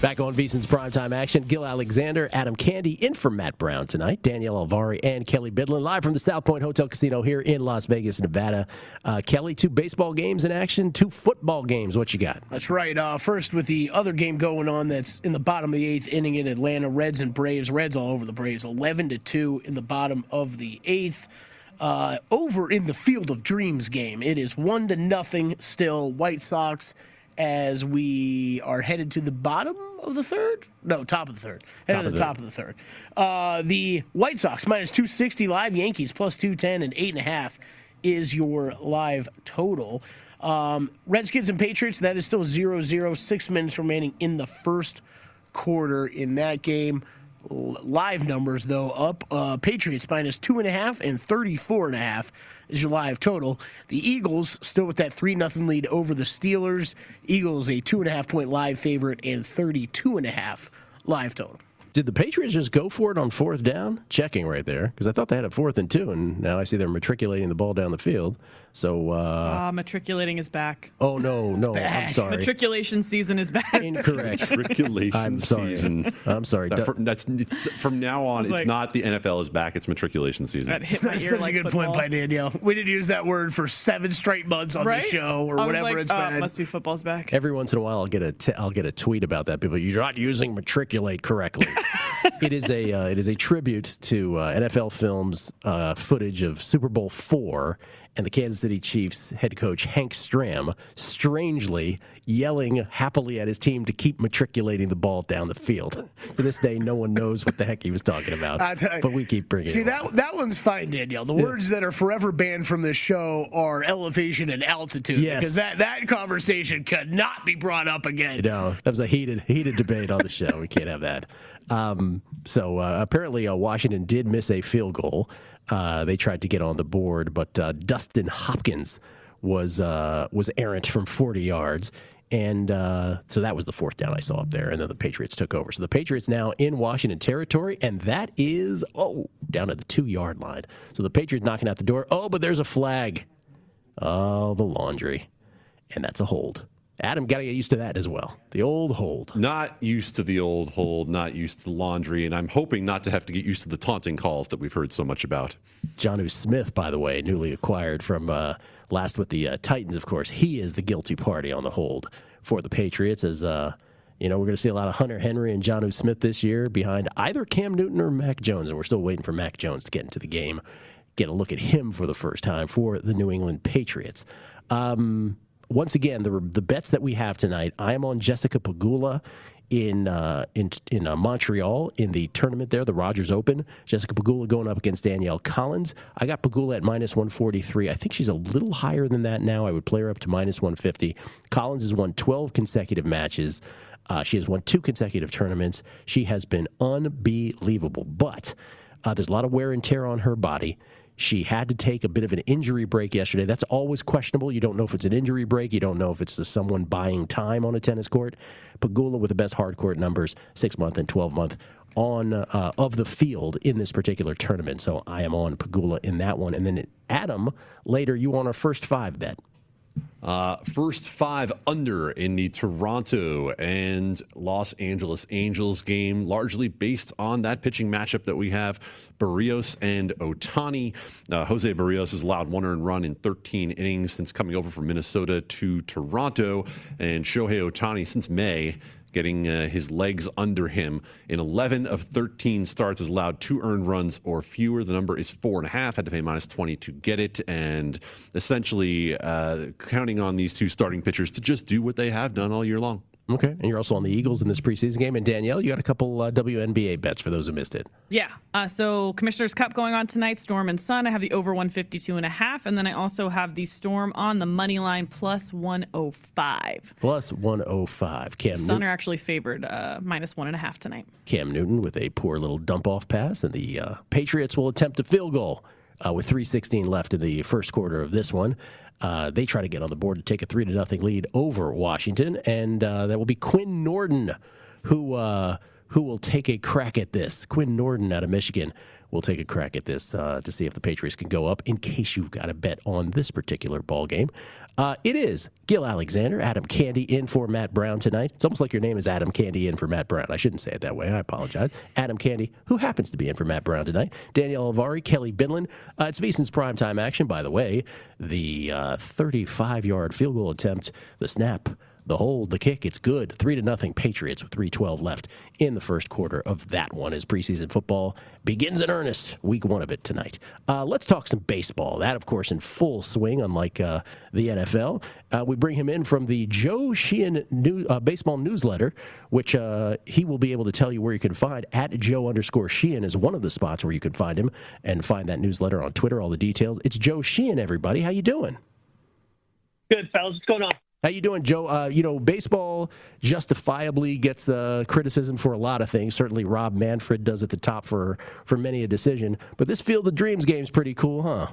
Back on VSiN's primetime action, Gil Alexander, Adam Candy, in for Matt Brown tonight, Daniel Alvari, and Kelly Bidlin, live from the South Point Hotel Casino here in Las Vegas, Nevada. Kelly, two baseball games in action, two football games. What you got? That's right. First, with the other game going on that's in the bottom of the eighth inning in Atlanta, Reds and Braves. Reds all over the Braves, 11-2 in the bottom of the eighth. Over in the Field of Dreams game, it is 1-0 still, White Sox, as we are headed to the bottom of the third? No, top of the third. Headed to the top of the third. The White Sox minus 260 live, Yankees plus 210, and 8.5 is your live total. Redskins and Patriots, that is still 0-0, 6 minutes remaining in the first quarter in that game. Live numbers, though, up. Patriots minus 2.5 and 34.5 is your live total. The Eagles still with that 3-0 lead over the Steelers. Eagles a 2.5-point live favorite and 32.5 live total. Did the Patriots just go for it on fourth down? Checking right there, because I thought they had a 4th and 2, and now I see they're matriculating the ball down the field. So matriculating is back. Oh, no, I'm sorry. Matriculation season is back. Incorrect. Matriculation season. I'm sorry. From now on, it's like, not the NFL is back. It's matriculation season. That hit my ear such like a good football. Point by Danielle. We didn't use that word for 7 straight months on the show or whatever it's been. It must be football's back. Every once in a while, I'll get a tweet about that. People, you're not using matriculate correctly. It is a tribute to NFL Films footage of Super Bowl IV and the Kansas City Chiefs head coach Hank Stram strangely yelling happily at his team to keep matriculating the ball down the field. To this day, no one knows what the heck he was talking about, but we keep bringing it up. That one's fine, Danielle. The words that are forever banned from this show are elevation and altitude, because that conversation could not be brought up again. No, that was a heated debate on the show. We can't have that. So apparently Washington did miss a field goal. They tried to get on the board, but Dustin Hopkins was errant from 40 yards. And so that was the 4th down I saw up there, and then the Patriots took over. So the Patriots now in Washington territory, and that is, down at the 2-yard line. So the Patriots knocking out the door. Oh, but there's a flag. Oh, the laundry. And that's a hold. Adam got to get used to that as well. The old hold. Not used to the old hold, not used to laundry, and I'm hoping not to have to get used to the taunting calls that we've heard so much about. Jonnu Smith, by the way, newly acquired from last with the Titans, of course. He is the guilty party on the hold for the Patriots. As you know, we're going to see a lot of Hunter Henry and Jonnu Smith this year behind either Cam Newton or Mac Jones, and we're still waiting for Mac Jones to get into the game, get a look at him for the first time for the New England Patriots. Once again, the bets that we have tonight, I am on Jessica Pegula in Montreal in the tournament there, the Rogers Open. Jessica Pegula going up against Danielle Collins. I got Pegula at minus 143. I think she's a little higher than that now. I would play her up to minus 150. Collins has won 12 consecutive matches. She has won 2 consecutive tournaments. She has been unbelievable. But there's a lot of wear and tear on her body. She had to take a bit of an injury break yesterday. That's always questionable. You don't know if it's an injury break. You don't know if it's just someone buying time on a tennis court. Pegula with the best hard court numbers, 6-month and 12-month, on of the field in this particular tournament. So I am on Pegula in that one. And then Adam, later you on our first 5 bet. First 5 under in the Toronto and Los Angeles Angels game, largely based on that pitching matchup that we have, Berríos and Ohtani. Jose Berríos has allowed one earned run in 13 innings since coming over from Minnesota to Toronto, and Shohei Ohtani since May getting his legs under him. In 11 of 13 starts, has allowed 2 earned runs or fewer. The number is 4.5. Had to pay minus 20 to get it. And essentially counting on these 2 starting pitchers to just do what they have done all year long. Okay. And you're also on the Eagles in this preseason game. And Danielle, you had a couple WNBA bets for those who missed it. Yeah. So Commissioner's Cup going on tonight, Storm and Sun. I have the over 152.5. And then I also have the Storm on the money line plus 105. Plus 105. Cam Sun are actually favored minus 1.5 tonight. Cam Newton with a poor little dump-off pass. And the Patriots will attempt a field goal with 3:16 left in the first quarter of this one. They try to get on the board to take a 3-0 lead over Washington, and that will be Quinn Nordin who will take a crack at this. Quinn Nordin out of Michigan will take a crack at this to see if the Patriots can go up, in case you've got a bet on this particular ball game. It is Gil Alexander, Adam Candy in for Matt Brown tonight. It's almost like your name is Adam Candy in for Matt Brown. I shouldn't say it that way. I apologize. Adam Candy, who happens to be in for Matt Brown tonight. Daniel Alvari, Kelly Bidlin. It's Beeson's primetime action, by the way. The 35-yard field goal attempt, the snap, the hold, the kick, it's good. 3-0 Patriots with 3:12 left in the first quarter of that one as preseason football begins in earnest. Week 1 of it tonight. Let's talk some baseball. That, of course, in full swing, unlike the NFL. We bring him in from the Joe Sheehan baseball newsletter, which he will be able to tell you where you can find. At Joe_Sheehan is one of the spots where you can find him and find that newsletter on Twitter, all the details. It's Joe Sheehan, everybody. How you doing? Good, fellas. What's going on? How you doing, Joe? You know, baseball justifiably gets criticism for a lot of things. Certainly Rob Manfred does at the top for many a decision. But this Field of Dreams game's pretty cool, huh?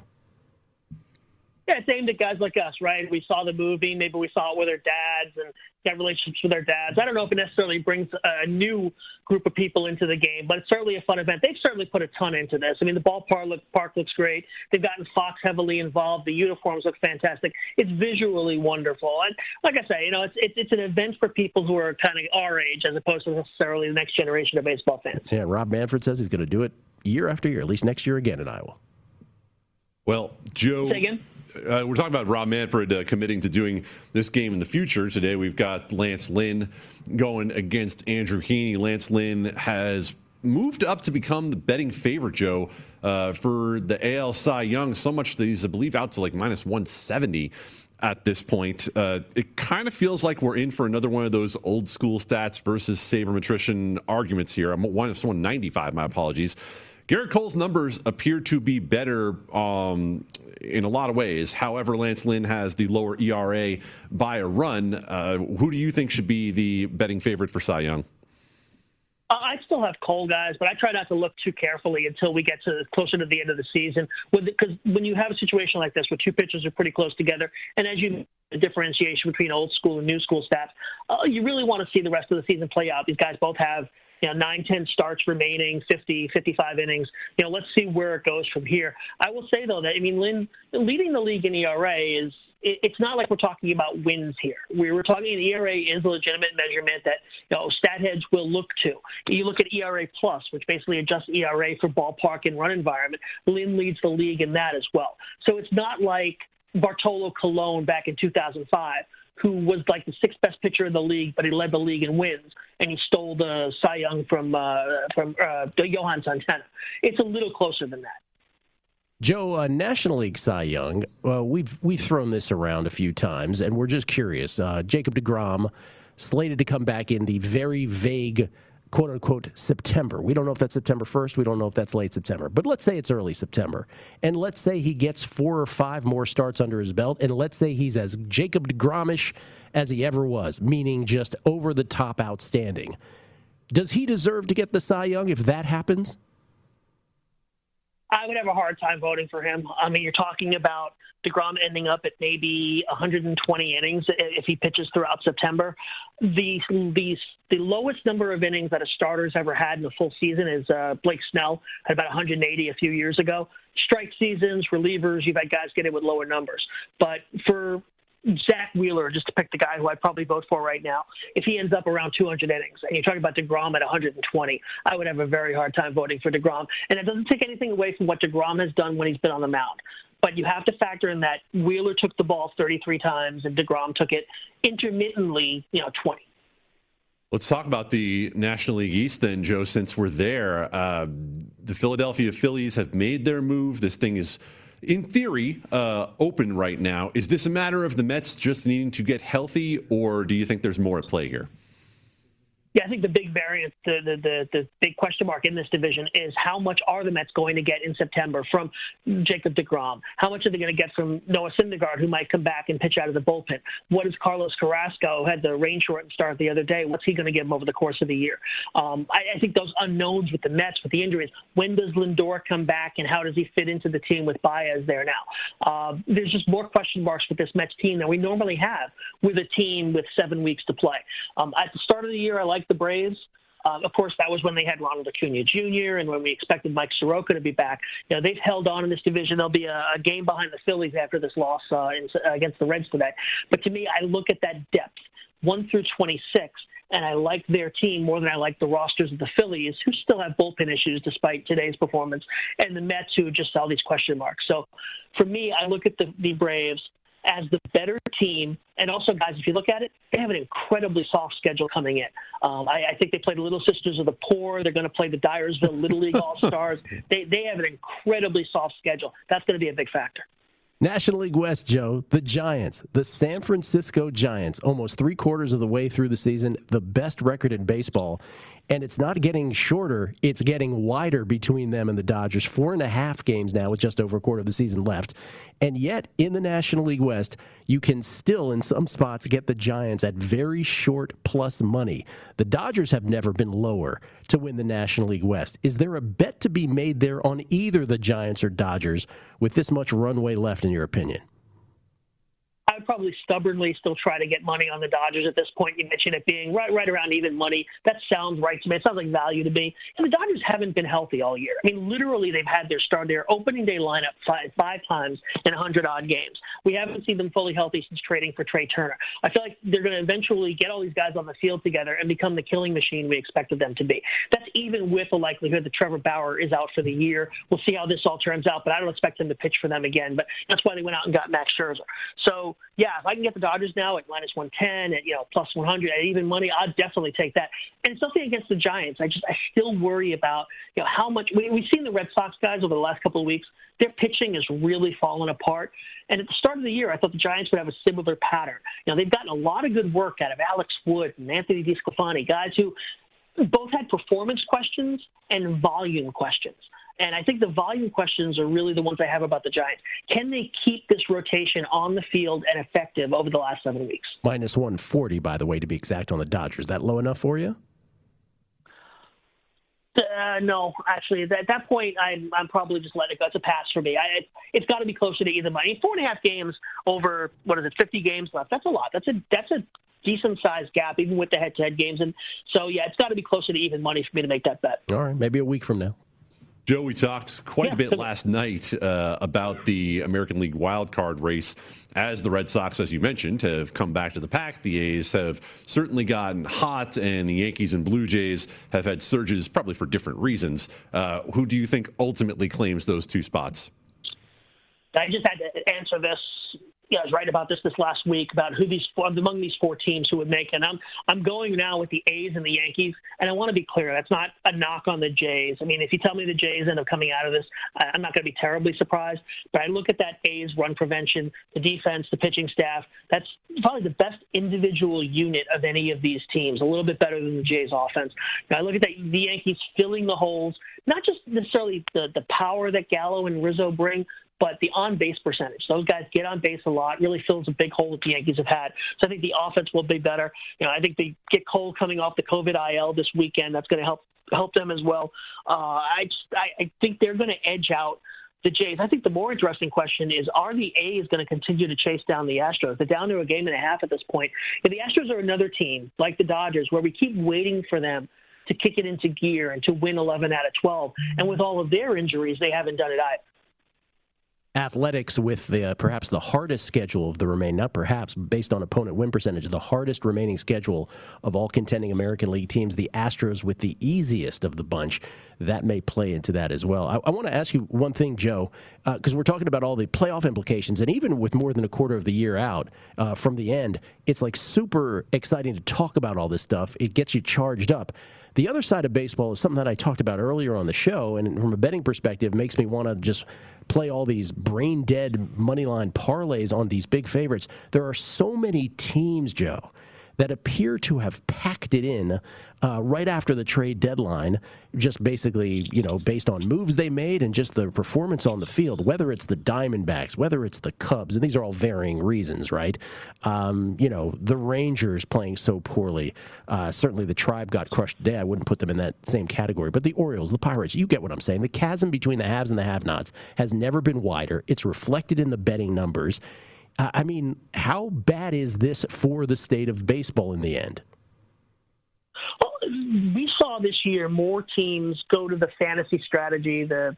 Yeah, it's aimed at guys like us, right? We saw the movie. Maybe we saw it with our dads and got relationships with our dads. I don't know if it necessarily brings a new group of people into the game, but it's certainly a fun event. They've certainly put a ton into this. I mean, the ballpark looks great. They've gotten Fox heavily involved. The uniforms look fantastic. It's visually wonderful. And like I say, you know, it's an event for people who are kind of our age as opposed to necessarily the next generation of baseball fans. Yeah, Rob Manfred says he's going to do it year after year, at least next year again in Iowa. Well, Joe, say again? We're talking about Rob Manfred committing to doing this game in the future. Today we've got Lance Lynn going against Andrew Heaney. Lance Lynn has moved up to become the betting favorite, Joe, for the AL Cy Young. So much that he's, I believe, out to like minus 170 at this point. It kind of feels like we're in for another one of those old school stats versus sabermetrician arguments here. I'm minus 195, my apologies. Garrett Cole's numbers appear to be better in a lot of ways. However, Lance Lynn has the lower ERA by a run. Who do you think should be the betting favorite for Cy Young? I still have Cole, guys, but I try not to look too carefully until we get to closer to the end of the season. Because when you have a situation like this where two pitchers are pretty close together, and as you the differentiation between old school and new school stats. You really want to see the rest of the season play out. These guys both have, 9-10 starts remaining, 50, 55 innings. Let's see where it goes from here. I will say, though, that, Lynn, leading the league in ERA is – it's not like we're talking about wins here. We were talking ERA is a legitimate measurement that stat heads will look to. You look at ERA plus, which basically adjusts ERA for ballpark and run environment. Lynn leads the league in that as well. So it's not like Bartolo Colon back in 2005, who was like the sixth best pitcher in the league, but he led the league in wins, and he stole the Cy Young from Johan Santana. It's a little closer than that. Joe, National League Cy Young, we've thrown this around a few times, and we're just curious. Jacob DeGrom slated to come back in the very vague, quote-unquote, September. We don't know if that's September 1st. We don't know if that's late September. But let's say it's early September. And let's say he gets 4 or 5 more starts under his belt, and let's say he's as Jacob DeGromish as he ever was, meaning just over-the-top outstanding. Does he deserve to get the Cy Young if that happens? I would have a hard time voting for him. You're talking about DeGrom ending up at maybe 120 innings if he pitches throughout September. The lowest number of innings that a starter's ever had in a full season is Blake Snell at about 180 a few years ago. Strike seasons, relievers, you've had guys get it with lower numbers. But for Zach Wheeler, just to pick the guy who I'd probably vote for right now, if he ends up around 200 innings, and you're talking about DeGrom at 120, I would have a very hard time voting for DeGrom. And it doesn't take anything away from what DeGrom has done when he's been on the mound. But you have to factor in that Wheeler took the ball 33 times and DeGrom took it intermittently, 20. Let's talk about the National League East then, Joe, since we're there. The Philadelphia Phillies have made their move. This thing is, in theory, open right now. Is this a matter of the Mets just needing to get healthy, or do you think there's more at play here? Yeah, I think the big variance, the big question mark in this division is how much are the Mets going to get in September from Jacob DeGrom? How much are they going to get from Noah Syndergaard, who might come back and pitch out of the bullpen? What is Carlos Carrasco, who had the rain-shortened start the other day, what's he going to give them over the course of the year? I think those unknowns with the Mets, with the injuries, when does Lindor come back and how does he fit into the team with Baez there now? There's just more question marks with this Mets team than we normally have with a team with 7 weeks to play. At the start of the year, I like the Braves. Of course, that was when they had Ronald Acuna Jr. and when we expected Mike Soroka to be back. They've held on in this division. There'll be a game behind the Phillies after this loss against the Reds today. But to me, I look at that depth, 1 through 26, and I like their team more than I like the rosters of the Phillies, who still have bullpen issues despite today's performance, and the Mets, who just saw these question marks. So for me, I look at the Braves as the better team. And also, guys, if you look at it, they have an incredibly soft schedule coming in. I think they play the Little Sisters of the Poor. They're going to play the Dyersville Little League All-Stars. They have an incredibly soft schedule. That's going to be a big factor. National League West, Joe, the Giants, the San Francisco Giants, almost 3/4 of the way through the season, the best record in baseball. And it's not getting shorter, it's getting wider between them and the Dodgers. 4.5 games now with just over 1/4 of the season left. And yet, in the National League West, you can still, in some spots, get the Giants at very short plus money. The Dodgers have never been lower to win the National League West. Is there a bet to be made there on either the Giants or Dodgers with this much runway left, in your opinion? I would probably stubbornly still try to get money on the Dodgers at this point. You mentioned it being right around even money. That sounds right to me. It sounds like value to me. And the Dodgers haven't been healthy all year. Literally, they've had their opening day lineup five times in 100-odd games. We haven't seen them fully healthy since trading for Trey Turner. I feel like they're going to eventually get all these guys on the field together and become the killing machine we expected them to be. That's even with the likelihood that Trevor Bauer is out for the year. We'll see how this all turns out, but I don't expect him to pitch for them again. But that's why they went out and got Max Scherzer. So, yeah, if I can get the Dodgers now at minus 110, at plus 100, at even money, I'd definitely take that. And it's nothing against the Giants. I still worry about how much we've seen the Red Sox guys over the last couple of weeks. Their pitching is really falling apart. And at the start of the year, I thought the Giants would have a similar pattern. They've gotten a lot of good work out of Alex Wood and Anthony DiScalfani, guys who both had performance questions and volume questions. And I think the volume questions are really the ones I have about the Giants. Can they keep this rotation on the field and effective over the last 7 weeks? Minus 140, by the way, to be exact, on the Dodgers. That low enough for you? No, actually, at that point, I'm probably just letting it go. It's a pass for me. It's got to be closer to either money. 4.5 games over, 50 games left. That's a lot. That's a decent-sized gap, even with the head-to-head games. And so, yeah, it's got to be closer to even money for me to make that bet. All right, maybe a week from now. Joe, we talked quite a bit last night about the American League wildcard race. As the Red Sox, as you mentioned, have come back to the pack, the A's have certainly gotten hot, and the Yankees and Blue Jays have had surges, probably for different reasons. Who do you think ultimately claims those two spots? I just had to answer this. Yeah, I was right about this last week about who these among these four teams who would make it. And I'm going now with the A's and the Yankees, and I want to be clear, that's not a knock on the Jays. I mean, if you tell me the Jays end up coming out of this, I'm not going to be terribly surprised. But I look at that A's run prevention, the defense, the pitching staff. That's probably the best individual unit of any of these teams, a little bit better than the Jays offense. Now I look at the Yankees filling the holes, not just necessarily the power that Gallo and Rizzo bring, but the on-base percentage. Those guys get on base a lot, really fills a big hole that the Yankees have had. So I think the offense will be better. I think they get Cole coming off the COVID IL this weekend. That's going to help them as well. I think they're going to edge out the Jays. I think the more interesting question is, are the A's going to continue to chase down the Astros? They're down to a game and a half at this point. And the Astros are another team, like the Dodgers, where we keep waiting for them to kick it into gear and to win 11 out of 12. And with all of their injuries, they haven't done it either. Athletics with the perhaps the hardest schedule of the remaining, not perhaps, based on opponent win percentage, the hardest remaining schedule of all contending American League teams, the Astros with the easiest of the bunch. That may play into that as well. I want to ask you one thing, Joe, because we're talking about all the playoff implications, and even with more than a quarter of the year out from the end, it's like super exciting to talk about all this stuff. It gets you charged up. The other side of baseball is something that I talked about earlier on the show, and from a betting perspective, makes me want to just play all these brain-dead moneyline parlays on these big favorites. There are so many teams, Joe, that appear to have packed it in right after the trade deadline, just basically, based on moves they made and just the performance on the field, whether it's the Diamondbacks, whether it's the Cubs, and these are all varying reasons, right? The Rangers playing so poorly. Certainly the Tribe got crushed today. I wouldn't put them in that same category. But the Orioles, the Pirates, you get what I'm saying. The chasm between the haves and the have-nots has never been wider. It's reflected in the betting numbers. I mean, how bad is this for the state of baseball in the end? Well, we saw this year more teams go to the fantasy strategy, the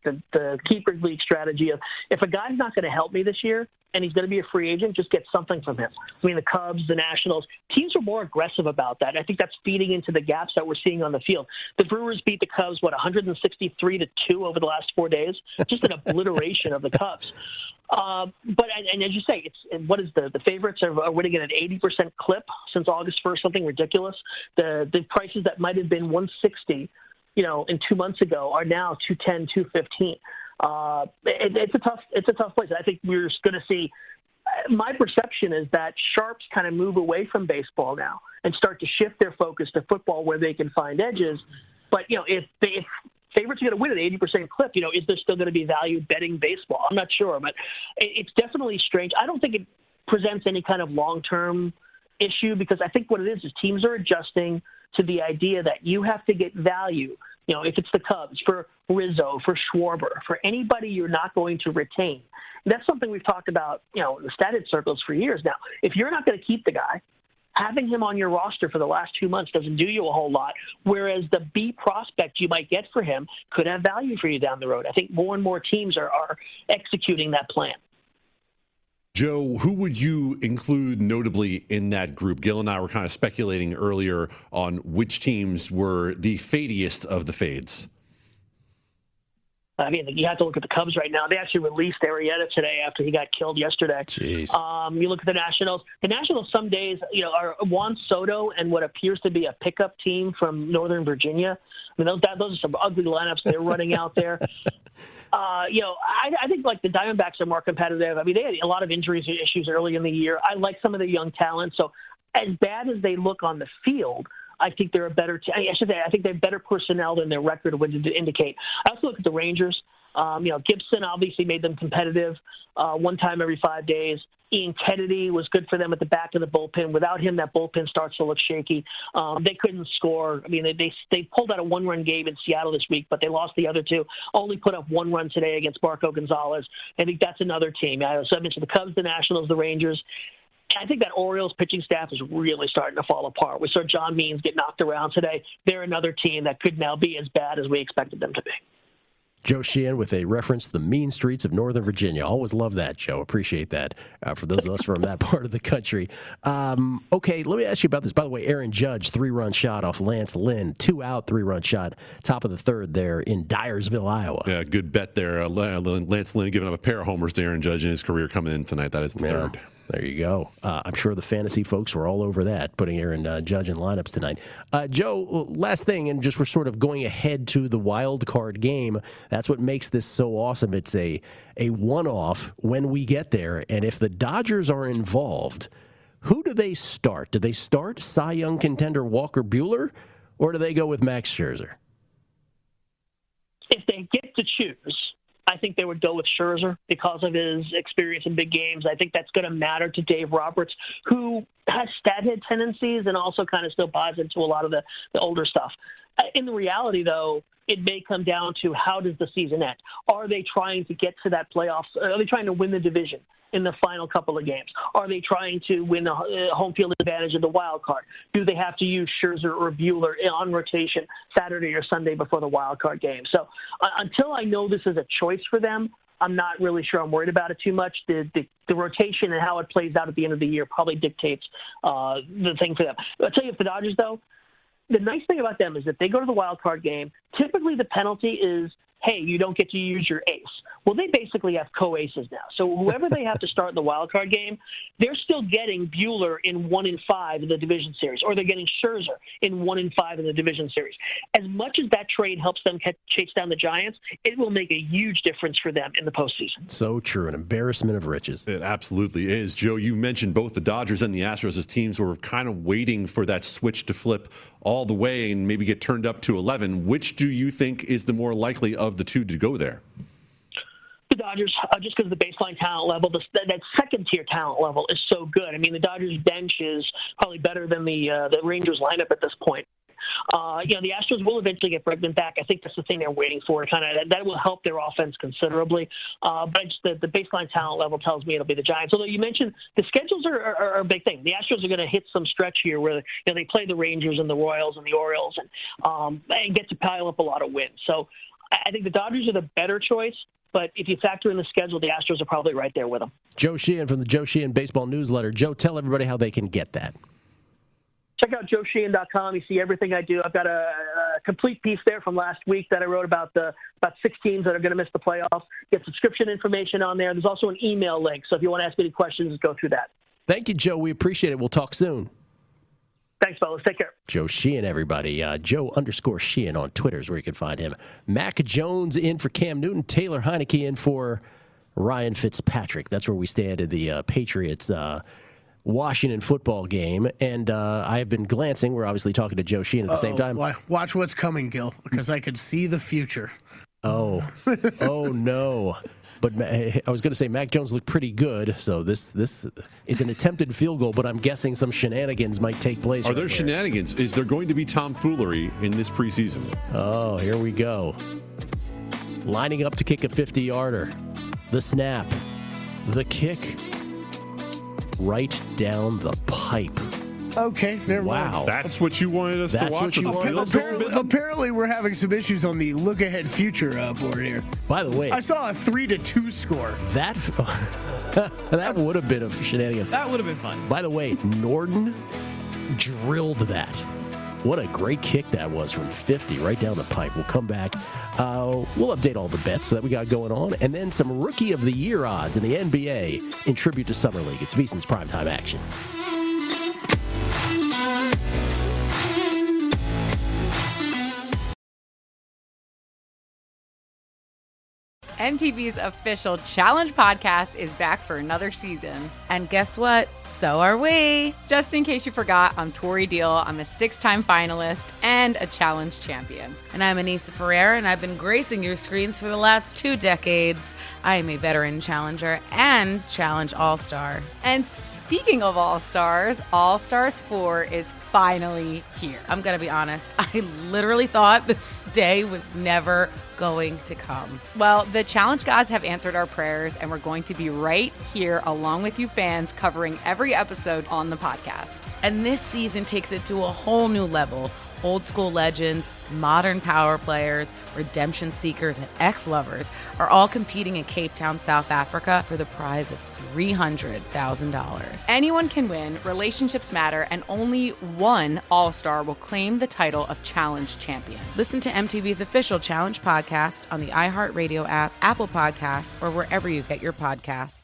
keeper league strategy of, if a guy's not going to help me this year and he's going to be a free agent, just get something from him. I mean, the Cubs, the Nationals, teams are more aggressive about that. I think that's feeding into the gaps that we're seeing on the field. The Brewers beat the Cubs, 163-2 over the last 4 days? Just an obliteration of the Cubs. But as you say, the favorites are winning at an 80% clip since August 1st, something ridiculous. The prices that might have been 160, in 2 months ago are now 210, 215. It's a tough place. I think we're going to see. My perception is that sharps kind of move away from baseball now and start to shift their focus to football, where they can find edges. But if favorites are going to win at 80% clip, is there still going to be value betting baseball? I'm not sure, but it's definitely strange. I don't think it presents any kind of long-term issue, because I think what it is teams are adjusting to the idea that you have to get value. If it's the Cubs, for Rizzo, for Schwarber, for anybody you're not going to retain. And that's something we've talked about, in the stat-head circles for years now. If you're not going to keep the guy, having him on your roster for the last 2 months doesn't do you a whole lot, whereas the B prospect you might get for him could have value for you down the road. I think more and more teams are executing that plan. Joe, who would you include notably in that group? Gil and I were kind of speculating earlier on which teams were the fadiest of the fades. I mean, you have to look at the Cubs right now. They actually released Arrieta today after he got killed yesterday. Jeez. You look at the Nationals. The Nationals some days, are Juan Soto and what appears to be a pickup team from Northern Virginia. I mean, those are some ugly lineups they're running out there. I think like the Diamondbacks are more competitive. I mean, they had a lot of injuries and issues early in the year. I like some of the young talent. So as bad as they look on the field, I think they're a better team. I think they have better personnel than their record would indicate. I also look at the Rangers. Gibson obviously made them competitive one time every 5 days. Ian Kennedy was good for them at the back of the bullpen. Without him, that bullpen starts to look shaky. They couldn't score. I mean, they pulled out a one-run game in Seattle this week, but they lost the other two. Only put up one run today against Marco Gonzalez. I think that's another team. So I mentioned the Cubs, the Nationals, the Rangers. I think that Orioles pitching staff is really starting to fall apart. We saw John Means get knocked around today. They're another team that could now be as bad as we expected them to be. Joe Sheehan with a reference to the mean streets of Northern Virginia. Always love that, Joe. Appreciate that for those of us from that part of the country. Okay, let me ask you about this. By the way, Aaron Judge, 3-run shot off Lance Lynn. 2-out, 3-run shot. Top of the third there in Dyersville, Iowa. Yeah, good bet there. Lance Lynn giving up a pair of homers to Aaron Judge in his career coming in tonight. That is the third. There you go. I'm sure the fantasy folks were all over that, putting Aaron Judge in lineups tonight. Joe, last thing, and just we're sort of going ahead to the wild card game. That's what makes this so awesome. It's a one-off when we get there. And if the Dodgers are involved, who do they start? Do they start Cy Young contender Walker Buehler, or do they go with Max Scherzer? If they get to choose, I think they would go with Scherzer because of his experience in big games. I think that's going to matter to Dave Roberts, who has stathead tendencies and also kind of still buys into a lot of the older stuff. In the reality, though, it may come down to how does the season end? Are they trying to get to that playoffs? Are they trying to win the division in the final couple of games? Are they trying to win the home field advantage of the wild card? Do they have to use Scherzer or Buehler on rotation Saturday or Sunday before the wild card game? So until I know this is a choice for them, I'm not really sure I'm worried about it too much. The rotation and how it plays out at the end of the year probably dictates the thing for them. I'll tell you for the Dodgers, though, the nice thing about them is that they go to the wild card game. Typically the penalty is, hey, you don't get to use your ace. Well, they basically have co-aces now. So whoever they have to start in the wild card game, they're still getting Buehler in 1-5 in the division series, or they're getting Scherzer in 1-5 in the division series. As much as that trade helps them chase down the Giants, it will make a huge difference for them in the postseason. So true. An embarrassment of riches. It absolutely is. Joe, you mentioned both the Dodgers and the Astros as teams were kind of waiting for that switch to flip all the way and maybe get turned up to 11. Which do you think is the more likely of the two to go there? The Dodgers, just because of the baseline talent level, that second-tier talent level is so good. I mean, the Dodgers bench is probably better than the Rangers lineup at this point. The Astros will eventually get Bregman back. I think that's the thing they're waiting for. That will help their offense considerably. But just the baseline talent level tells me it'll be the Giants. Although you mentioned the schedules are a big thing. The Astros are going to hit some stretch here where they play the Rangers and the Royals and the Orioles and get to pile up a lot of wins. So I think the Dodgers are the better choice, but if you factor in the schedule, the Astros are probably right there with them. Joe Sheehan from the Joe Sheehan Baseball Newsletter. Joe, tell everybody how they can get that. Check out JoeSheehan.com. You see everything I do. I've got a complete piece there from last week that I wrote about 6 teams that are going to miss the playoffs. Get subscription information on there. There's also an email link, so if you want to ask me any questions, go through that. Thank you, Joe. We appreciate it. We'll talk soon. Thanks, fellas. Take care. Joe Sheehan, everybody. Joe_Sheehan on Twitter is where you can find him. Mac Jones in for Cam Newton. Taylor Heineke in for Ryan Fitzpatrick. That's where we stand in the Patriots Washington football game, and I have been glancing. We're obviously talking to Joe Sheehan at the same time. Watch what's coming, Gil, because I can see the future. Oh no! But I was going to say Mac Jones looked pretty good, so this is an attempted field goal. But I'm guessing some shenanigans might take place. Are there shenanigans? Is there going to be tomfoolery in this preseason? Oh, here we go. Lining up to kick a 50-yarder, the snap, the kick. Right down the pipe. Okay, never mind. Wow, that's what you wanted us to watch. Apparently, we're having some issues on the look-ahead future board here. By the way, I saw a 3-2 score. That would have been a shenanigan. That would have been fun. By the way, Norden drilled that. What a great kick that was from 50 right down the pipe. We'll come back. We'll update all the bets that we got going on, and then some Rookie of the Year odds in the NBA in tribute to Summer League. It's VEASAN's Primetime Action. MTV's official Challenge podcast is back for another season. And guess what? So are we. Just in case you forgot, I'm Tori Deal. I'm a 6-time finalist and and a challenge champion. And I'm Anissa Ferreira, and I've been gracing your screens for the last 2 decades. I am a veteran challenger and challenge all-star. And speaking of all-stars, All-Stars 4 is finally here. I'm going to be honest. I literally thought this day was never going to come. Well, the challenge gods have answered our prayers, and we're going to be right here along with you fans covering every episode on the podcast. And this season takes it to a whole new level. Old school legends, modern power players, redemption seekers, and ex-lovers are all competing in Cape Town, South Africa for the prize of $300,000. Anyone can win, relationships matter, and only one all-star will claim the title of Challenge Champion. Listen to MTV's official Challenge podcast on the iHeartRadio app, Apple Podcasts, or wherever you get your podcasts.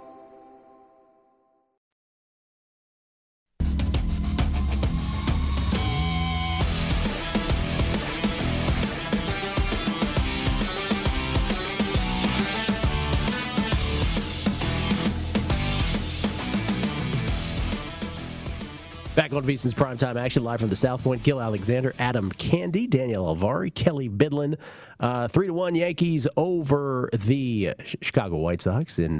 Back on VSiN's Primetime Action, live from the South Point, Gil Alexander, Adam Candy, Daniel Alvari, Kelly Bidlin. 3-1 Yankees over the Chicago White Sox in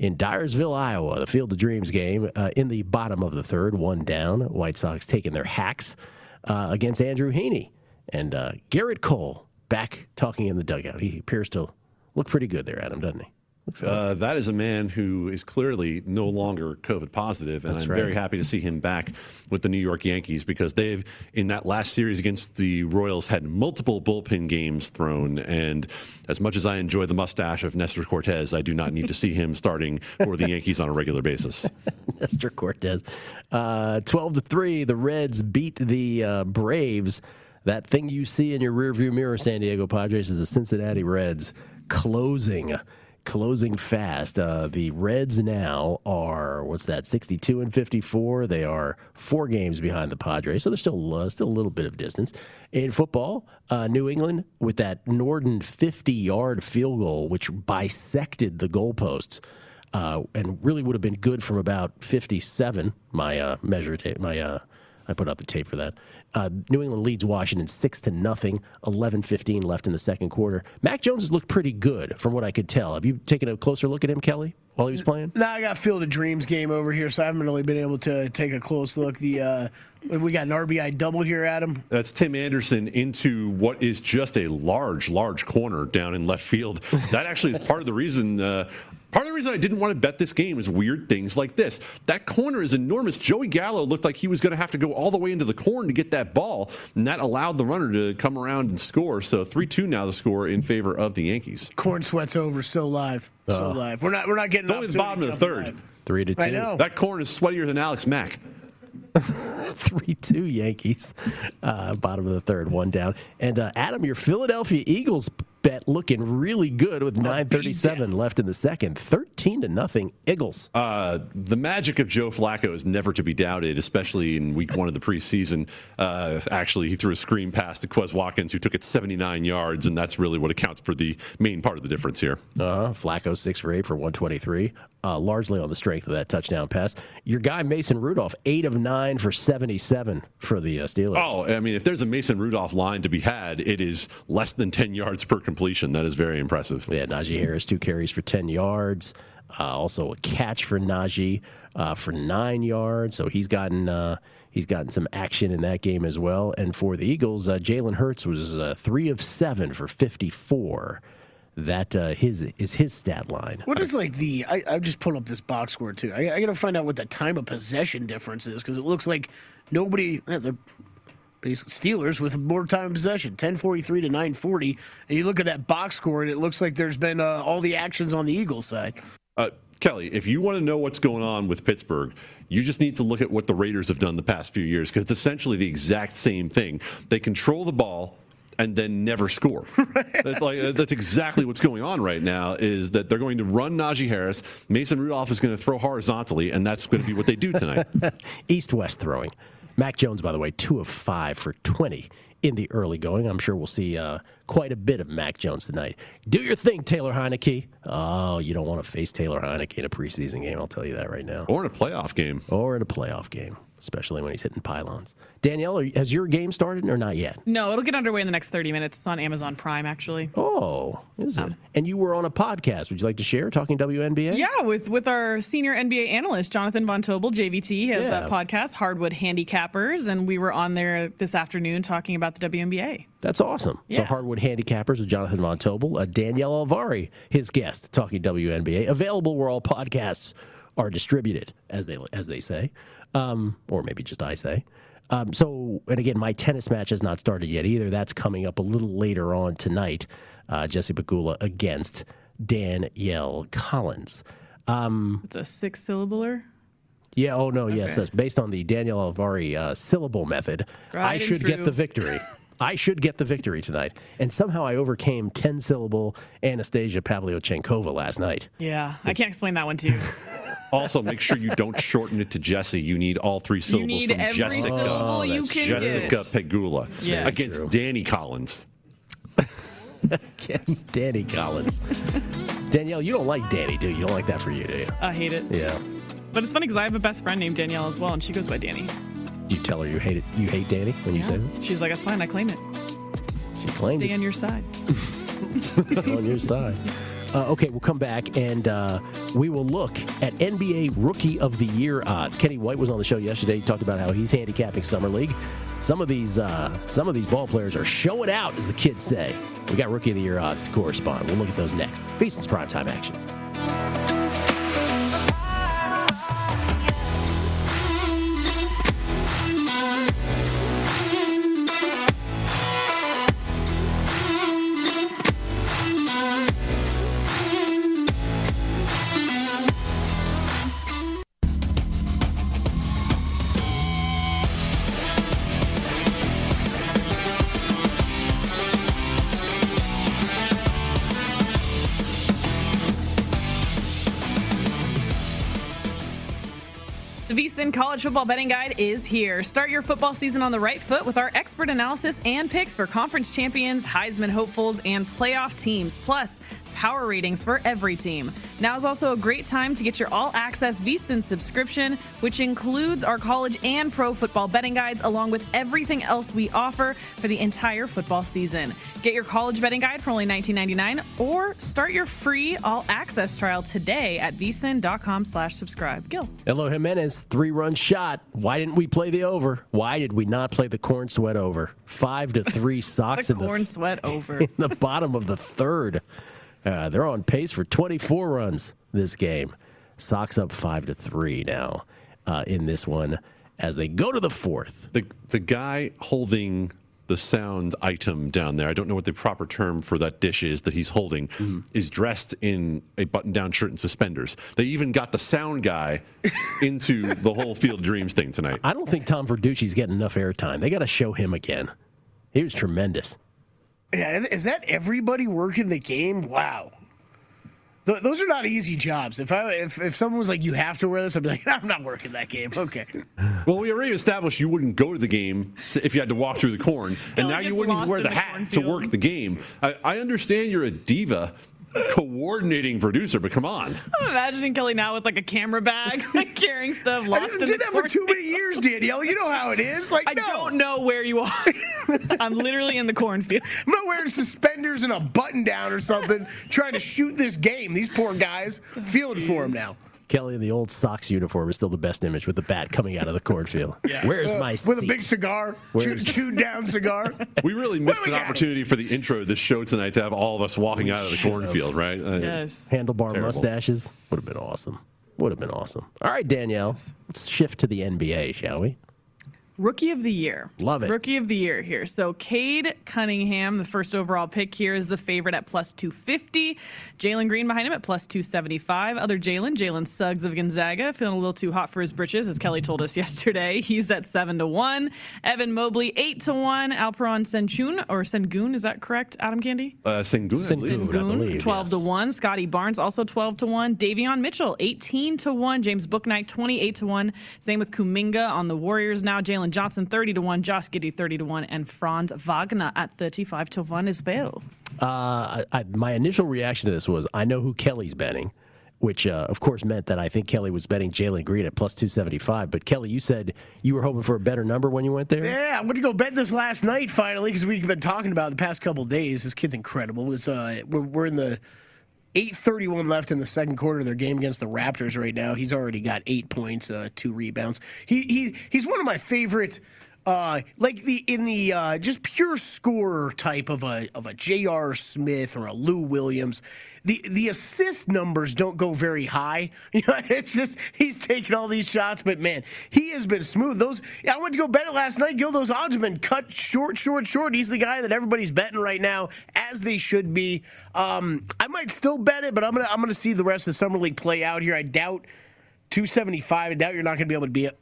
Dyersville, Iowa. The Field of Dreams game in the bottom of the third, 1 down. White Sox taking their hacks against Andrew Heaney. And Garrett Cole back talking in the dugout. He appears to look pretty good there, Adam, doesn't he? That is a man who is clearly no longer COVID positive, and I'm very happy to see him back with the New York Yankees, because they've, in that last series against the Royals, had multiple bullpen games thrown, and as much as I enjoy the mustache of Nestor Cortez, I do not need to see him starting for the Yankees on a regular basis. Nestor Cortez. 12-3, the Reds beat the Braves. That thing you see in your rearview mirror, San Diego Padres, is the Cincinnati Reds closing fast. The Reds now are, 62-54. They are 4 games behind the Padres, so there's still a little bit of distance. In football, New England with that Norden 50-yard field goal, which bisected the goalposts, and really would have been good from about 57. My measure tape, I put out the tape for that. New England leads Washington 6-0, 11:15 left in the second quarter. Mac Jones has looked pretty good from what I could tell. Have you taken a closer look at him, Kelly, while he was playing? No, I got Field of Dreams game over here, so I haven't really been able to take a close look. We got an RBI double here, Adam. That's Tim Anderson into what is just a large, large corner down in left field. That actually is part of the reason. Part of the reason I didn't want to bet this game is weird things like this. That corner is enormous. Joey Gallo looked like he was going to have to go all the way into the corn to get that ball, and that allowed the runner to come around and score. So 3-2 now the score in favor of the Yankees. Corn sweat's over. So live. So live. We're not getting up to the bottom of the third. Live. 3-2. I know. That corn is sweatier than Alex Mack. 3-2 Yankees. Bottom of the third, one down. And Adam, your Philadelphia Eagles bet looking really good with 9:37 left in the second. 13-0 Eagles. The magic of Joe Flacco is never to be doubted, especially in week one of the preseason. Actually, he threw a screen pass to Quez Watkins, who took it 79 yards, and that's really what accounts for the main part of the difference here. Flacco 6-for-8 for 123, largely on the strength of that touchdown pass. Your guy Mason Rudolph, 8 of 9 for 77 for the Steelers. Oh, I mean, if there's a Mason Rudolph line to be had, it is less than 10 yards per completion. That is very impressive. Yeah, Najee Harris, 2 carries for 10 yards. Also a catch for Najee for 9 yards. So he's gotten some action in that game as well. And for the Eagles, Jalen Hurts was 3 of 7 for 54. That is his stat line. What is like the? I just pulled up this box score too. I got to find out what the time of possession difference is, because it looks like nobody. These Steelers with more time in possession, 10:43 to 9:40. And you look at that box score, and it looks like there's been all the actions on the Eagles side. Kelly, if you want to know what's going on with Pittsburgh, you just need to look at what the Raiders have done the past few years, because it's essentially the exact same thing. They control the ball and then never score. That's exactly what's going on right now, is that they're going to run Najee Harris. Mason Rudolph is going to throw horizontally, and that's going to be what they do tonight. East-west throwing. Mac Jones, by the way, 2 of 5 for 20 in the early going. I'm sure we'll see quite a bit of Mac Jones tonight. Do your thing, Taylor Heinicke. Oh, you don't want to face Taylor Heinicke in a preseason game, I'll tell you that right now. Or in a playoff game. Especially when he's hitting pylons. Danielle, has your game started or not yet? No, it'll get underway in the next 30 minutes. It's on Amazon Prime, actually. Oh, is it? And you were on a podcast. Would you like to share, talking WNBA? Yeah, with our senior NBA analyst, Jonathan Von Tobel, JVT, has a podcast, Hardwood Handicappers, and we were on there this afternoon talking about the WNBA. That's awesome. Yeah. So Hardwood Handicappers with Jonathan Von Tobel. Daniel Alvari, his guest, talking WNBA. Available where all podcasts are distributed, as they say. Or maybe just I say. And again, my tennis match has not started yet either. That's coming up a little later on tonight. Jessica Pegula against Danielle Collins. It's a 6-syllaber? Yeah, oh, no, okay. Yes. That's based on the Danielle Alvari syllable method. Right, I should get the victory. I should get the victory tonight. And somehow I overcame 10-syllable Anastasia Pavlyuchenkova last night. Yeah, I can't explain that one to you. Also, make sure you don't shorten it to Jesse. You need all 3 syllables from Jessica. You need every syllable you can get. Jessica Pegula against Danny Collins. Against Danny Collins. Danielle, you don't like Danny, do you? You don't like that for you, do you? I hate it. Yeah. But it's funny because I have a best friend named Danielle as well, and she goes by Danny. Do you tell her you hate it? You hate Danny when you say that? She's like, that's fine. I claim it. She claimed it. Stay on your side. Stay on your side. Okay, we'll come back, and we will look at NBA Rookie of the Year odds. Kenny White was on the show yesterday. He talked about how he's handicapping Summer League. Some of these ball players are showing out, as the kids say. We got Rookie of the Year odds to correspond. We'll look at those next. VSiN's Primetime Action. College Football Betting Guide is here. Start your football season on the right foot with our expert analysis and picks for conference champions, Heisman hopefuls, and playoff teams. Plus, power ratings for every team. Now is also a great time to get your all-access VSiN subscription, which includes our college and pro football betting guides, along with everything else we offer for the entire football season. Get your college betting guide for only $19.99, or start your free all-access trial today at vsin.com/subscribe. Gil. Elo Jimenez, three-run shot. Why didn't we play the over? Why did we not play the corn sweat over? 5-3 Sox in the corn sweat over in the bottom of the third. They're on pace for 24 runs this game. Sox up 5-3 now in this one as they go to the fourth. The guy holding the sound item down there, I don't know what the proper term for that dish is that he's holding, is dressed in a button-down shirt and suspenders. They even got the sound guy into the whole Field of Dreams thing tonight. I don't think Tom Verducci's getting enough airtime. They got to show him again. He was tremendous. Yeah, is that everybody working the game? Wow. Those are not easy jobs. If someone was like, you have to wear this, I'd be like, I'm not working that game. Okay. Well, we already established you wouldn't go to the game if you had to walk through the corn, and now you wouldn't even wear the hat to work the game. I understand you're a diva coordinating producer, but come on. I'm imagining Kelly now with like a camera bag, like carrying stuff lost. I just did that for too many years, Danielle. You know how it is. Like, I don't know where you are. I'm literally in the cornfield. I'm not wearing suspenders and a button down or something, trying to shoot this game. These poor guys feeling for him now. Kelly in the old Sox uniform is still the best image, with the bat coming out of the cornfield. Yeah. Where's my seat? With a big cigar, chewed down cigar. We really missed an opportunity for the intro of this show tonight to have all of us walking out of the cornfield, right? Yes. Handlebar terrible. Mustaches. Would have been awesome. Would have been awesome. All right, Danielle, let's shift to the NBA, shall we? Rookie of the year. Love it. Rookie of the year here. So Cade Cunningham, the first overall pick here, is the favorite at +250. Jalen Green behind him at +275. Other Jalen Suggs of Gonzaga, feeling a little too hot for his britches, as Kelly told us yesterday. He's at 7-1. Evan Mobley, 8-1. Alperon Sengun, is that correct, Adam Candy? Sengun, 12-1. Yes. Scotty Barnes, also 12-1. Davion Mitchell, 18-1. James Bouknight, 28-1. Same with Kuminga on the Warriors now. Jalen Johnson 30-1, Josh Giddey 30-1, and Franz Wagner at 35-1 as well. My initial reaction to this was, I know who Kelly's betting, which of course meant that I think Kelly was betting Jalen Green at +275. But Kelly, you said you were hoping for a better number when you went there. Yeah, I went to go bet this last night finally, because we've been talking about it the past couple of days. This kid's incredible. We're in the 8:31 left in the second quarter of their game against the Raptors right now. He's already got 8 points, 2 rebounds. He's one of my favorite, just pure scorer type of a J.R. Smith or a Lou Williams. The assist numbers don't go very high. You know, it's just he's taking all these shots, but man, he has been smooth. I went to go bet it last night, Gil. Those odds have been cut short. He's the guy that everybody's betting right now, as they should be. I might still bet it, but I'm gonna see the rest of the summer league play out here. I doubt 275. I doubt you're not gonna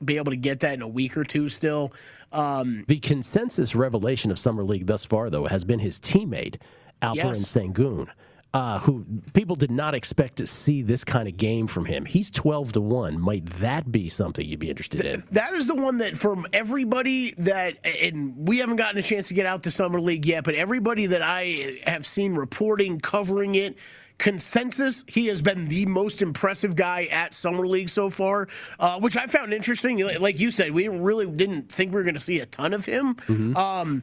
be able to get that in a week or two still. The consensus revelation of summer league thus far, though, has been his teammate Alperon Sengun. Who people did not expect to see this kind of game from him. He's 12-1. Might that be something you'd be interested in? That is the one that from everybody that, and we haven't gotten a chance to get out to Summer League yet, but everybody that I have seen reporting, covering it, consensus, he has been the most impressive guy at Summer League so far, which I found interesting. Like you said, we really didn't think we were going to see a ton of him. Mm-hmm.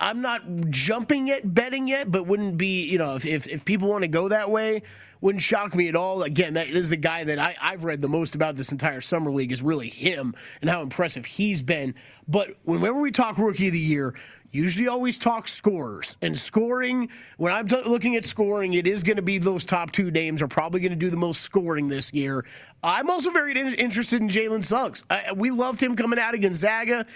I'm not jumping at betting yet, but wouldn't be, if people want to go that way, wouldn't shock me at all. Again, that is the guy that I've read the most about this entire summer league, is really him and how impressive he's been. But whenever we talk rookie of the year, usually always talk scorers. And scoring, when I'm looking at scoring, it is going to be those top two names are probably going to do the most scoring this year. I'm also very interested in Jalen Suggs. We loved him coming out of Gonzaga,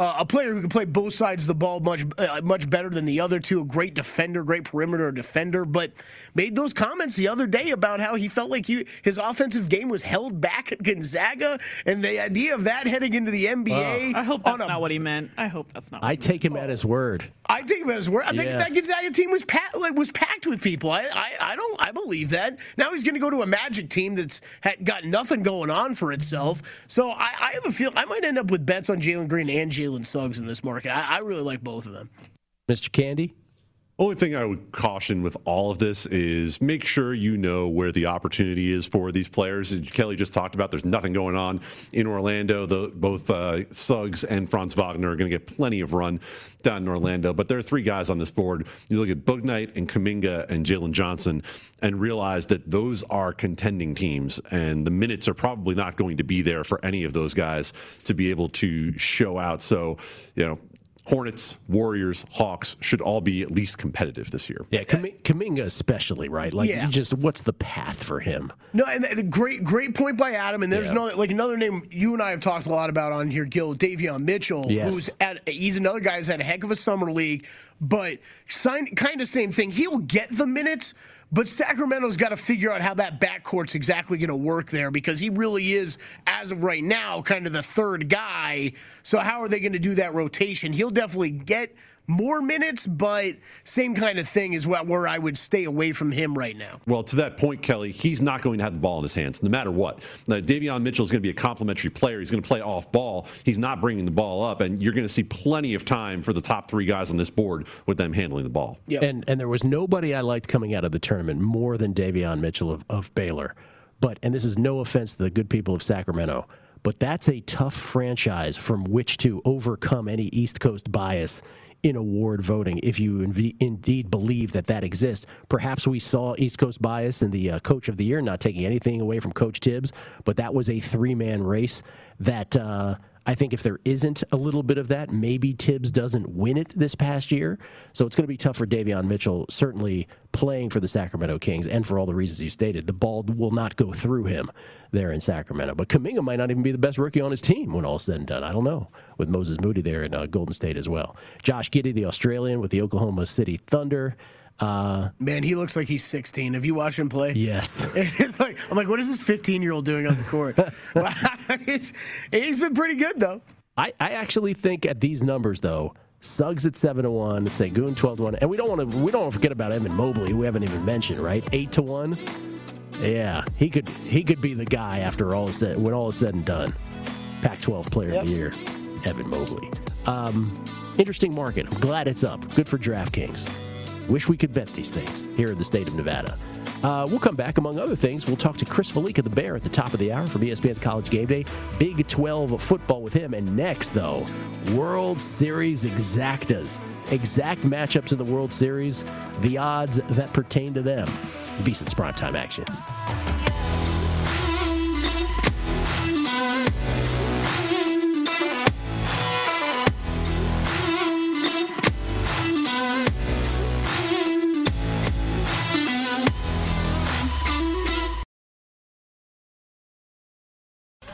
a player who can play both sides of the ball much better than the other two, a great defender, great perimeter defender, but made those comments the other day about how he felt like his offensive game was held back at Gonzaga, and the idea of that heading into the NBA. I hope that's not what he meant. I hope that's not what he meant. I take him at his word. I take him at his word. I think that Gonzaga team was packed with people. I believe that. Now he's going to go to a Magic team that's got nothing going on for itself. So I have a feel I might end up with bets on Jalen Green and Jalen Suggs in this market. I really like both of them. Mr. Candy? Only thing I would caution with all of this is make sure you know where the opportunity is for these players. Kelly just talked about there's nothing going on in Orlando. Both Suggs and Franz Wagner are going to get plenty of run down in Orlando. But there are three guys on this board. You look at Bouknight and Kuminga and Jalen Johnson and realize that those are contending teams. And the minutes are probably not going to be there for any of those guys to be able to show out. So, you know, Hornets, Warriors, Hawks should all be at least competitive this year. Yeah, Kuminga especially, right? Like, yeah. Just what's the path for him? No, and the great point by Adam. And there's another name you and I have talked a lot about on here, Gil, Davion Mitchell, he's another guy who's had a heck of a summer league, but kind of same thing. He'll get the minutes. But Sacramento's got to figure out how that backcourt's exactly going to work there, because he really is, as of right now, kind of the third guy. So how are they going to do that rotation? He'll definitely get more minutes, but same kind of thing is where I would stay away from him right now. Well, to that point, Kelly, he's not going to have the ball in his hands, no matter what. Now, Davion Mitchell is going to be a complimentary player. He's going to play off ball. He's not bringing the ball up, and you're going to see plenty of time for the top three guys on this board with them handling the ball. Yep. And there was nobody I liked coming out of the tournament more than Davion Mitchell of Baylor. But, and this is no offense to the good people of Sacramento, but that's a tough franchise from which to overcome any East Coast bias in award voting, if you indeed believe that exists. Perhaps we saw East Coast bias in the Coach of the Year, not taking anything away from Coach Tibbs, but that was a three-man race that I think if there isn't a little bit of that, maybe Tibbs doesn't win it this past year. So it's going to be tough for Davion Mitchell, certainly playing for the Sacramento Kings, and for all the reasons you stated. The ball will not go through him there in Sacramento. But Kuminga might not even be the best rookie on his team when all's said and done. I don't know, with Moses Moody there in Golden State as well. Josh Giddey, the Australian with the Oklahoma City Thunder. Man, he looks like he's 16. Have you watched him play? Yes. It's like, I'm like, what is this 15-year-old doing on the court? He's been pretty good, though. I actually think at these numbers, though, Suggs at 7-1, Sengun 12-1, and we don't want to forget about Evan Mobley, who we haven't even mentioned, right? 8-1. Yeah, he could be the guy after all is said, when all is said and done. Pac-12 Player of the Year, Evan Mobley. Interesting market. I'm glad it's up. Good for DraftKings. Wish we could bet these things here in the state of Nevada. We'll come back. Among other things, we'll talk to Chris Felica, the Bear, at the top of the hour from ESPN's College Game Day. Big 12 football with him. And next, though, World Series exactas. Exact matchups in the World Series, the odds that pertain to them. VEASAN's primetime action.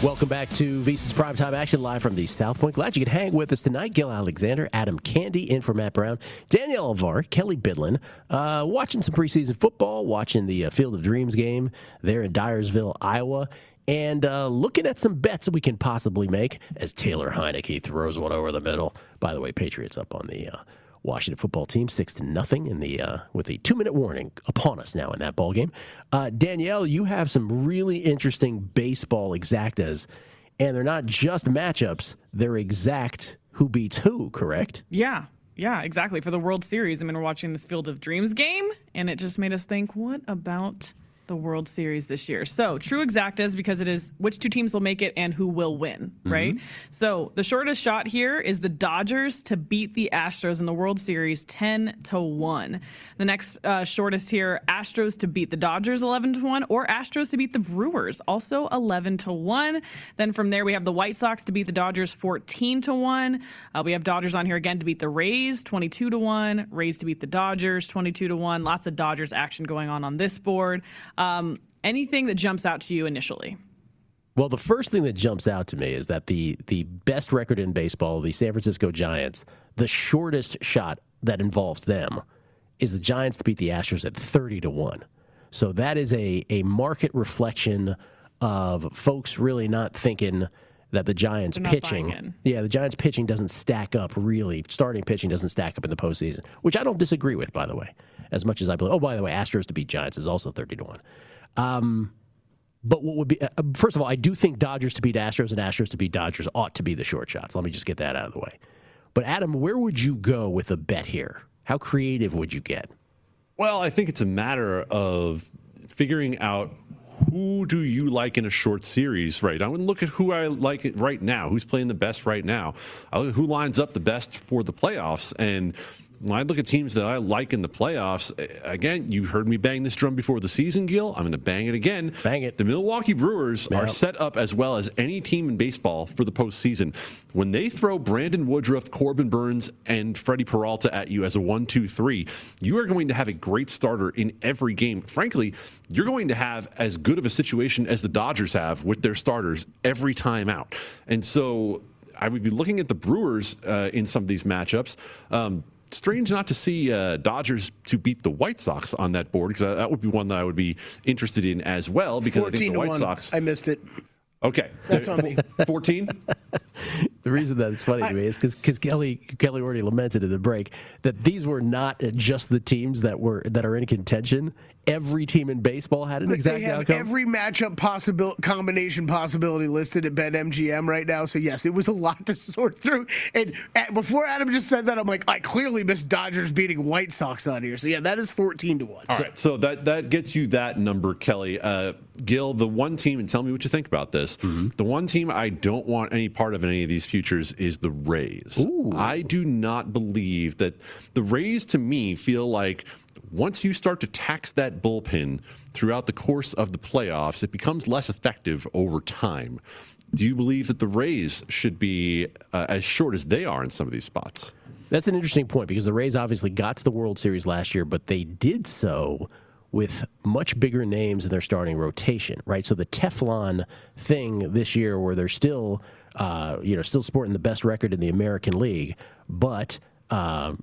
Welcome back to VSiN's Primetime Action, live from the South Point. Glad you could hang with us tonight. Gil Alexander, Adam Candy, in for Matt Brown, Daniel Alvari, Kelly Bidlin. Watching some preseason football, watching the Field of Dreams game there in Dyersville, Iowa, and looking at some bets that we can possibly make as Taylor Heineke throws one over the middle. By the way, Patriots up on the Washington football team, 6-0 in the with a 2-minute warning upon us now in that ball game. Danielle, you have some really interesting baseball exactas, and they're not just matchups; they're exact who beats who. Correct? Yeah, exactly. For the World Series, I mean, we're watching this Field of Dreams game, and it just made us think, what about the World Series this year? So true exactas, because it is which two teams will make it and who will win, right? Mm-hmm. So the shortest shot here is the Dodgers to beat the Astros in the World Series 10-1. The next shortest here, Astros to beat the Dodgers 11-1, or Astros to beat the Brewers, also 11-1. Then from there we have the White Sox to beat the Dodgers 14-1. We have Dodgers on here again to beat the Rays 22-1, Rays to beat the Dodgers 22-1. Lots of Dodgers action going on this board. Anything that jumps out to you initially? Well, the first thing that jumps out to me is that the best record in baseball, the San Francisco Giants, the shortest shot that involves them is the Giants to beat the Astros at 30-1. So that is a market reflection of folks really not thinking that the Giants pitching. Yeah, the Giants pitching doesn't stack up really. Starting pitching doesn't stack up in the postseason, which I don't disagree with, by the way. As much as I believe. Oh, by the way, Astros to beat Giants is also 30-1. But what would be first of all, I do think Dodgers to beat Astros and Astros to beat Dodgers ought to be the short shots. Let me just get that out of the way. But Adam, where would you go with a bet here? How creative would you get? Well, I think it's a matter of figuring out who do you like in a short series, right? I would look at who I like right now, who's playing the best right now, who lines up the best for the playoffs, and when I look at teams that I like in the playoffs, again, you heard me bang this drum before the season, Gil. I'm going to bang it again. Bang it. The Milwaukee Brewers are set up as well as any team in baseball for the postseason. When they throw Brandon Woodruff, Corbin Burns, and Freddie Peralta at you as a 1-2-3, you are going to have a great starter in every game. Frankly, you're going to have as good of a situation as the Dodgers have with their starters every time out. And so I would be looking at the Brewers in some of these matchups. Strange not to see Dodgers to beat the White Sox on that board, because that would be one that I would be interested in as well. Because 14-1. I think the White Sox. I missed it. Okay, that's on me. 14. The reason that it's funny to me is because Kelly already lamented in the break that these were not just the teams that are in contention. Every team in baseball had an exact outcome. Every matchup combination possibility listed at BetMGM right now. So yes, it was a lot to sort through. And before Adam just said that, I'm like, I clearly missed Dodgers beating White Sox on here. So yeah, that is 14-1. All right, so that gets you that number, Kelly. Gil, the one team, and tell me what you think about this. Mm-hmm. The one team I don't want any part of in any of these futures is the Rays. Ooh. I do not believe that the Rays, to me, feel like once you start to tax that bullpen throughout the course of the playoffs, it becomes less effective over time. Do you believe that the Rays should be as short as they are in some of these spots? That's an interesting point because the Rays obviously got to the World Series last year, but they did so with much bigger names in their starting rotation, right? So the Teflon thing this year where they're still, still sporting the best record in the American League, but Tyler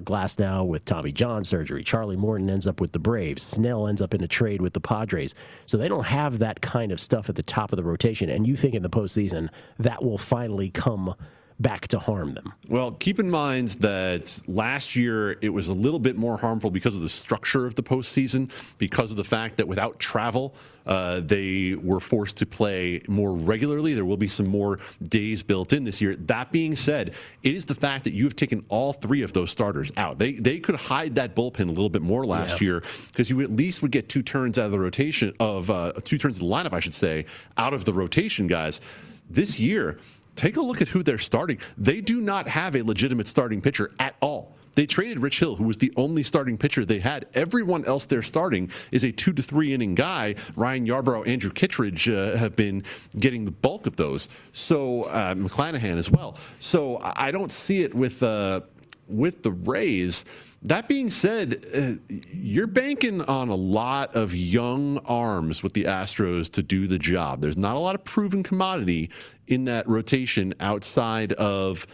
Glasnow with Tommy John surgery, Charlie Morton ends up with the Braves, Snell ends up in a trade with the Padres. So they don't have that kind of stuff at the top of the rotation, and you think in the postseason that will finally come back to harm them. Well, keep in mind that last year it was a little bit more harmful because of the structure of the postseason, because of the fact that without travel, they were forced to play more regularly. There will be some more days built in this year. That being said, it is the fact that you have taken all three of those starters out. They could hide that bullpen a little bit more last year because you at least would get two turns of the lineup out of the rotation, guys. This year, take a look at who they're starting. They do not have a legitimate starting pitcher at all. They traded Rich Hill, who was the only starting pitcher they had. Everyone else they're starting is a 2 to 3 inning guy. Ryan Yarbrough, Andrew Kittredge have been getting the bulk of those. So McClanahan as well. So I don't see it with the Rays. That being said, you're banking on a lot of young arms with the Astros to do the job. There's not a lot of proven commodity in that rotation outside of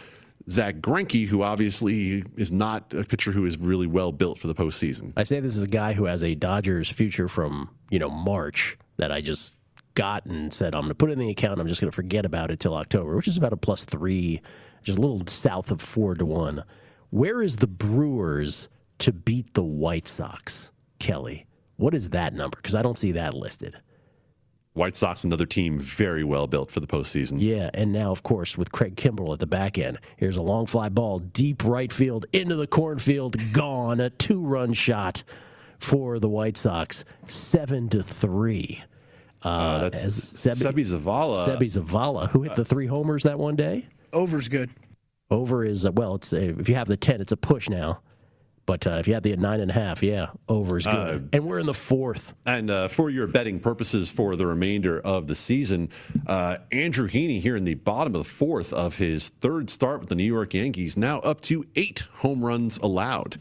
Zach Greinke, who obviously is not a pitcher who is really well built for the postseason. I say this is a guy who has a Dodgers future from, March that I just got and said, I'm going to put it in the account. I'm just going to forget about it till October, which is about a +3, just a little south of 4-1. Where is the Brewers to beat the White Sox, Kelly? What is that number? Because I don't see that listed. White Sox, another team very well built for the postseason. Yeah, and now, of course, with Craig Kimbrell at the back end, here's a long fly ball, deep right field, into the cornfield, gone, a 2-run shot for the White Sox, 7-3. That's Sebi Zavala. Sebi Zavala, who hit the 3 homers that one day? Over's good. Over is, if you have the 10, it's a push now. But if you have the 9.5, yeah, over is good. And we're in the 4th. And for your betting purposes for the remainder of the season, Andrew Heaney here in the bottom of the 4th of his 3rd start with the New York Yankees, now up to 8 home runs allowed.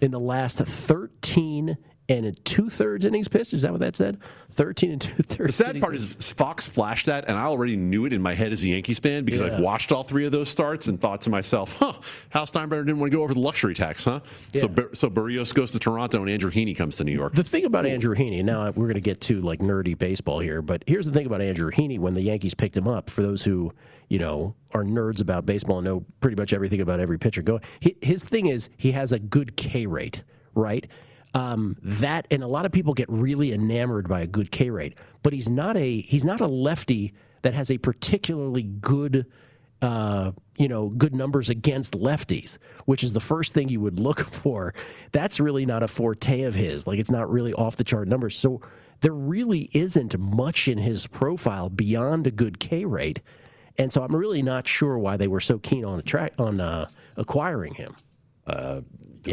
In the last 13 and 2/3 innings pitched? Is that what that said? 13 and 2/3. The sad part is Fox flashed that, and I already knew it in my head as a Yankees fan because I've watched all 3 of those starts and thought to myself, Hal Steinbrenner didn't want to go over the luxury tax, huh? Yeah. So Berríos goes to Toronto and Andrew Heaney comes to New York. The thing about Andrew Heaney, now we're going to get to like nerdy baseball here, but here's the thing about Andrew Heaney when the Yankees picked him up, for those who, are nerds about baseball and know pretty much everything about every pitcher going. His thing is he has a good K rate, right? That and a lot of people get really enamored by a good K rate, but he's not a lefty that has a particularly good good numbers against lefties, which is the first thing you would look for. That's really not a forte of his. Like it's not really off the chart numbers. So there really isn't much in his profile beyond a good K rate, and so I'm really not sure why they were so keen on acquiring him. I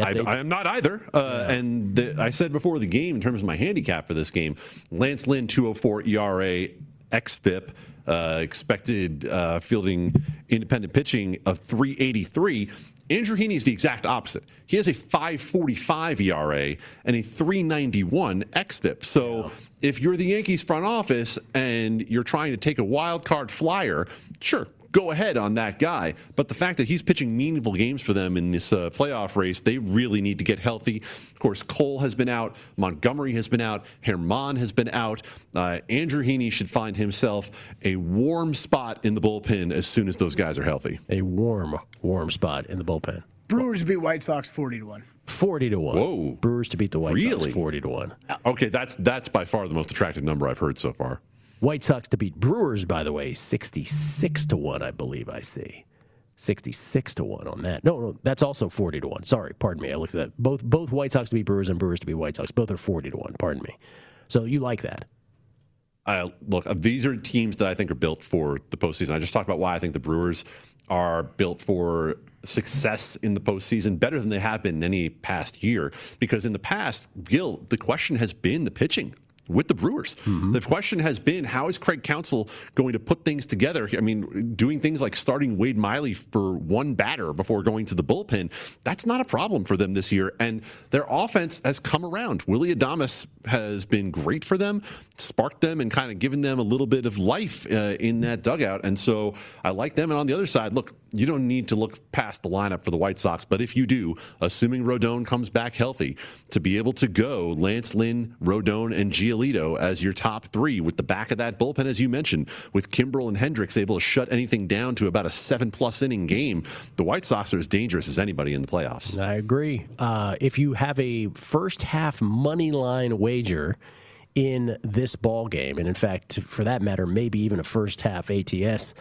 am not either. And I said before the game, in terms of my handicap for this game, Lance Lynn, 2.04 ERA, xFIP, expected fielding independent pitching of 3.83. Andrew Heaney is the exact opposite. He has a 5.45 ERA and a 3.91 xFIP. So if you're the Yankees front office and you're trying to take a wild card flyer, sure, go ahead on that guy. But the fact that he's pitching meaningful games for them in this playoff race, they really need to get healthy. Of course, Cole has been out. Montgomery has been out. Herman has been out. Andrew Heaney should find himself a warm spot in the bullpen as soon as those guys are healthy. A warm, warm spot in the bullpen. Brewers beat White Sox 40-1. 40-1. Whoa. Brewers to beat the White Sox 40-1. Okay, that's by far the most attractive number I've heard so far. White Sox to beat Brewers, by the way, 66-1, I believe I see. 66-1 on that. No, that's also 40-1. Sorry, pardon me. I looked at that. Both White Sox to beat Brewers and Brewers to beat White Sox. Both are 40-1. Pardon me. So you like that? Look, these are teams that I think are built for the postseason. I just talked about why I think the Brewers are built for success in the postseason, better than they have been in any past year. Because in the past, Gil, the question has been the pitching with the Brewers. Mm-hmm. The question has been, how is Craig Counsell going to put things together? I mean, doing things like starting Wade Miley for one batter before going to the bullpen, that's not a problem for them this year. And their offense has come around. Willy Adames has been great for them, sparked them, and kind of given them a little bit of life in that dugout. And so I like them. And on the other side, look, you don't need to look past the lineup for the White Sox, but if you do, assuming Rodon comes back healthy, to be able to go Lance Lynn, Rodon, and Giolito as your top three with the back of that bullpen, as you mentioned, with Kimbrel and Hendricks able to shut anything down to about a 7+ inning game, the White Sox are as dangerous as anybody in the playoffs. I agree. If you have a first half money line wager in this ball game, and in fact, for that matter, maybe even a first half ATS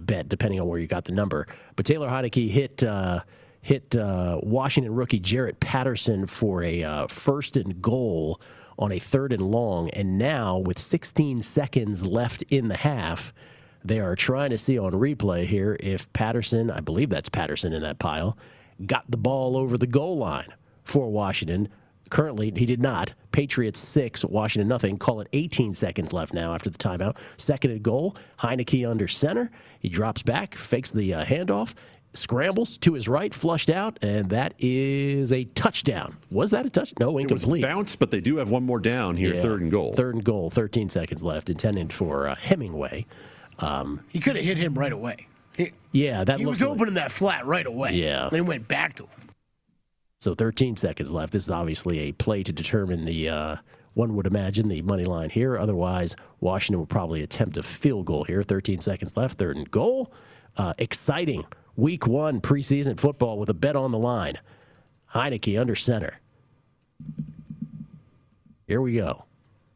bet, depending on where you got the number. But Taylor Heinicke hit Washington rookie Jarrett Patterson for a first and goal on a third and long. And now, with 16 seconds left in the half, they are trying to see on replay here if Patterson, I believe that's Patterson in that pile, got the ball over the goal line for Washington. Currently, he did not. Patriots 6, Washington nothing. Call it 18 seconds left now after the timeout. Second and goal. Heinicke under center. He drops back, fakes the handoff, scrambles to his right, flushed out, and that is a touchdown. Was that a touchdown? No, incomplete. It was bounced, but they do have one more down here, yeah. Third and goal. Third and goal, 13 seconds left, intended for Hemingway. He could have hit him right away. He was opening that flat right away. Yeah. Then went back to him. So 13 seconds left. This is obviously a play to determine the, one would imagine, the money line here. Otherwise, Washington will probably attempt a field goal here. 13 seconds left, third and goal. Exciting week one preseason football with a bet on the line. Heinicke under center. Here we go.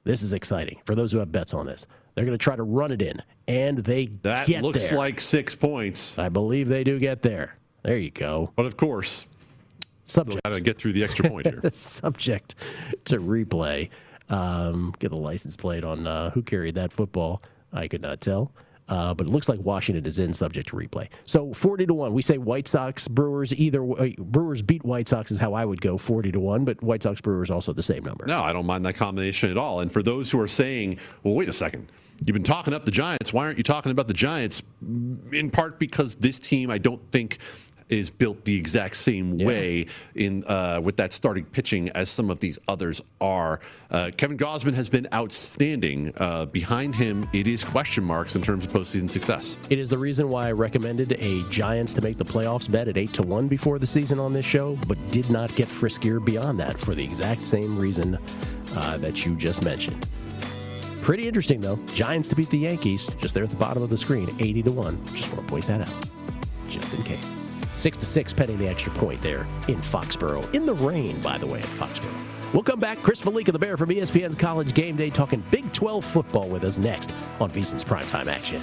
This is exciting for those who have bets on this. They're going to try to run it in, and they get there. That looks like 6 points. I believe they do get there. There you go. But, of course, subject. Got to get through the extra point here. Subject to replay. Get the license plate on who carried that football. I could not tell. But it looks like Washington is in, subject to replay. So 40-1. We say White Sox, Brewers, either way. Brewers beat White Sox is how I would go, 40-1. But White Sox, Brewers also the same number. No, I don't mind that combination at all. And for those who are saying, well, wait a second, you've been talking up the Giants. Why aren't you talking about the Giants? In part because this team, I don't think, is built the exact same way in with that starting pitching as some of these others are. Kevin Gausman has been outstanding. Behind him, it is question marks in terms of postseason success. It is the reason why I recommended a Giants to make the playoffs bet at 8-1 before the season on this show, but did not get friskier beyond that for the exact same reason that you just mentioned. Pretty interesting, though. Giants to beat the Yankees, just there at the bottom of the screen, 80-1. Just want to point that out, just in case. 6-6 pending the extra point there in Foxborough. In the rain, by the way, in Foxborough. We'll come back. Chris Malika, the Bear, from ESPN's College Game Day, talking Big 12 football with us next on VSiN's Primetime Action.